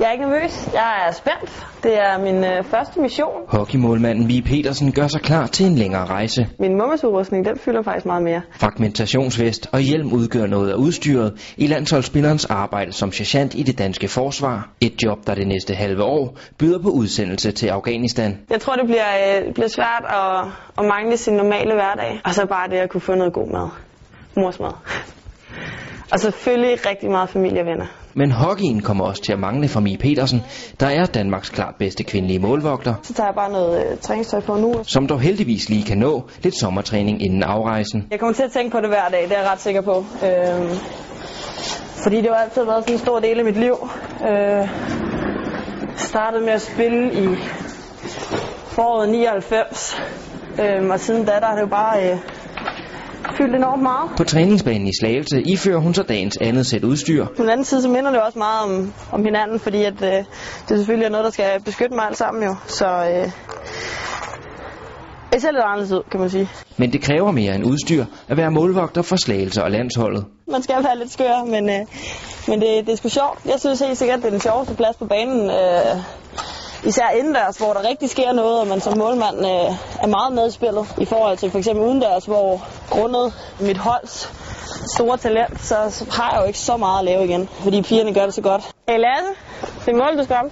Jeg er ikke nervøs. Jeg er spændt. Det er min første mission. Hockeymålmanden Mie Petersen gør sig klar til en længere rejse. Min mummesurustning, den fylder faktisk meget mere. Fragmentationsvest og hjelm udgør noget af udstyret i landsholdsspillerens arbejde som sergent i det danske forsvar. Et job, der det næste halve år byder på udsendelse til Afghanistan. Jeg tror, det bliver svært at mangle sin normale hverdag. Og så bare det at kunne få noget god mad. Morsmad. Og selvfølgelig rigtig meget familie og venner. Men hockeyen kommer også til at mangle for Mie Petersen, der er Danmarks klart bedste kvindelige målvogter. Så tager jeg bare noget træningstøj på nu. Som dog heldigvis lige kan nå lidt sommertræning inden afrejsen. Jeg kommer til at tænke på det hver dag, det er jeg ret sikker på. Fordi det har altid været sådan en stor del af mit liv. Startede med at spille i foråret 99. Og siden da der har det jo bare... På træningsbanen i Slagelse ifører hun så dagens andet sæt udstyr. På den anden side så minder det også meget om hinanden, fordi at, det selvfølgelig er noget, der skal beskytte mig alt sammen jo. Så det ser lidt anderledes ud, kan man sige. Men det kræver mere end udstyr at være målvogter for Slagelse og landsholdet. Man skal være lidt skør, men det er sgu sjovt. Jeg synes helt sikkert, det er den sjoveste plads på banen. Især indendørs, hvor der rigtig sker noget, og man som målmand er meget medspillet. I forhold til f.eks. udendørs, hvor grundet mit holds store talent, så har jeg jo ikke så meget at lave igen, fordi pigerne gør det så godt. Hey Lasse, det er mål, du skal om.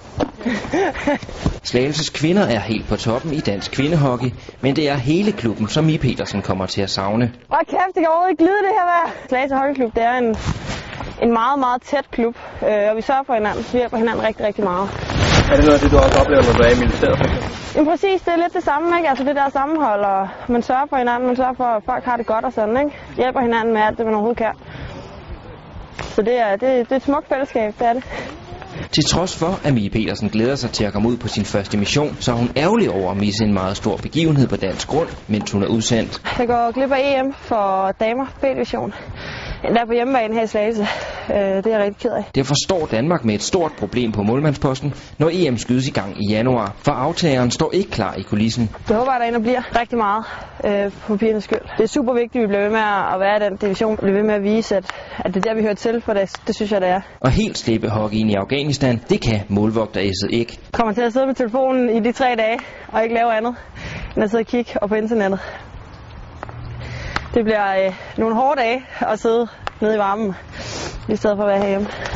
Slagelses kvinder er helt på toppen i dansk kvindehockey, men det er hele klubben, som Mie Petersen kommer til at savne. Åh kæft, det kan overhovedet ikke glide det her vejr. Slagelse Hockeyklub, det er en meget, meget tæt klub, og vi sørger for hinanden. Vi hjælper hinanden rigtig, rigtig meget. Er det noget af det, du også oplever, når du er i militæret? Ja, præcis. Det er lidt det samme, ikke? Altså det der sammenhold, og man sørger for hinanden, man sørger for, at folk har det godt og sådan, ikke? Hjælper hinanden med alt det, man overhovedet kan. Så det er et smukt fællesskab, det er det. Til trods for, at Mie Petersen glæder sig til at komme ud på sin første mission, så er hun ærgerlig over at misse en meget stor begivenhed på dansk grund, mens hun er udsendt. Jeg går glip af EM for damer B-division. Der på hjemmebane her i Slagelse. Det er jeg rigtig ked af. Derfor står Danmark med et stort problem på målmandsposten, når EM skydes i gang i januar. For aftageren står ikke klar i kulissen. Det håber jeg, der ender bliver rigtig meget på pigernes skyld. Det er super vigtigt, at vi bliver ved med at være i den division. Vi bliver ved med at vise, at det er der, vi hører til, for det synes jeg, det er. Og helt slippe hockeyen i Afghanistan, det kan målvogteræsset ikke. Kommer til at sidde med telefonen i de 3 dage og ikke lave andet end at sidde og kigge og på internettet. Det bliver nogle hårde dage at sidde nede i varmen, i stedet for at være herhjemme.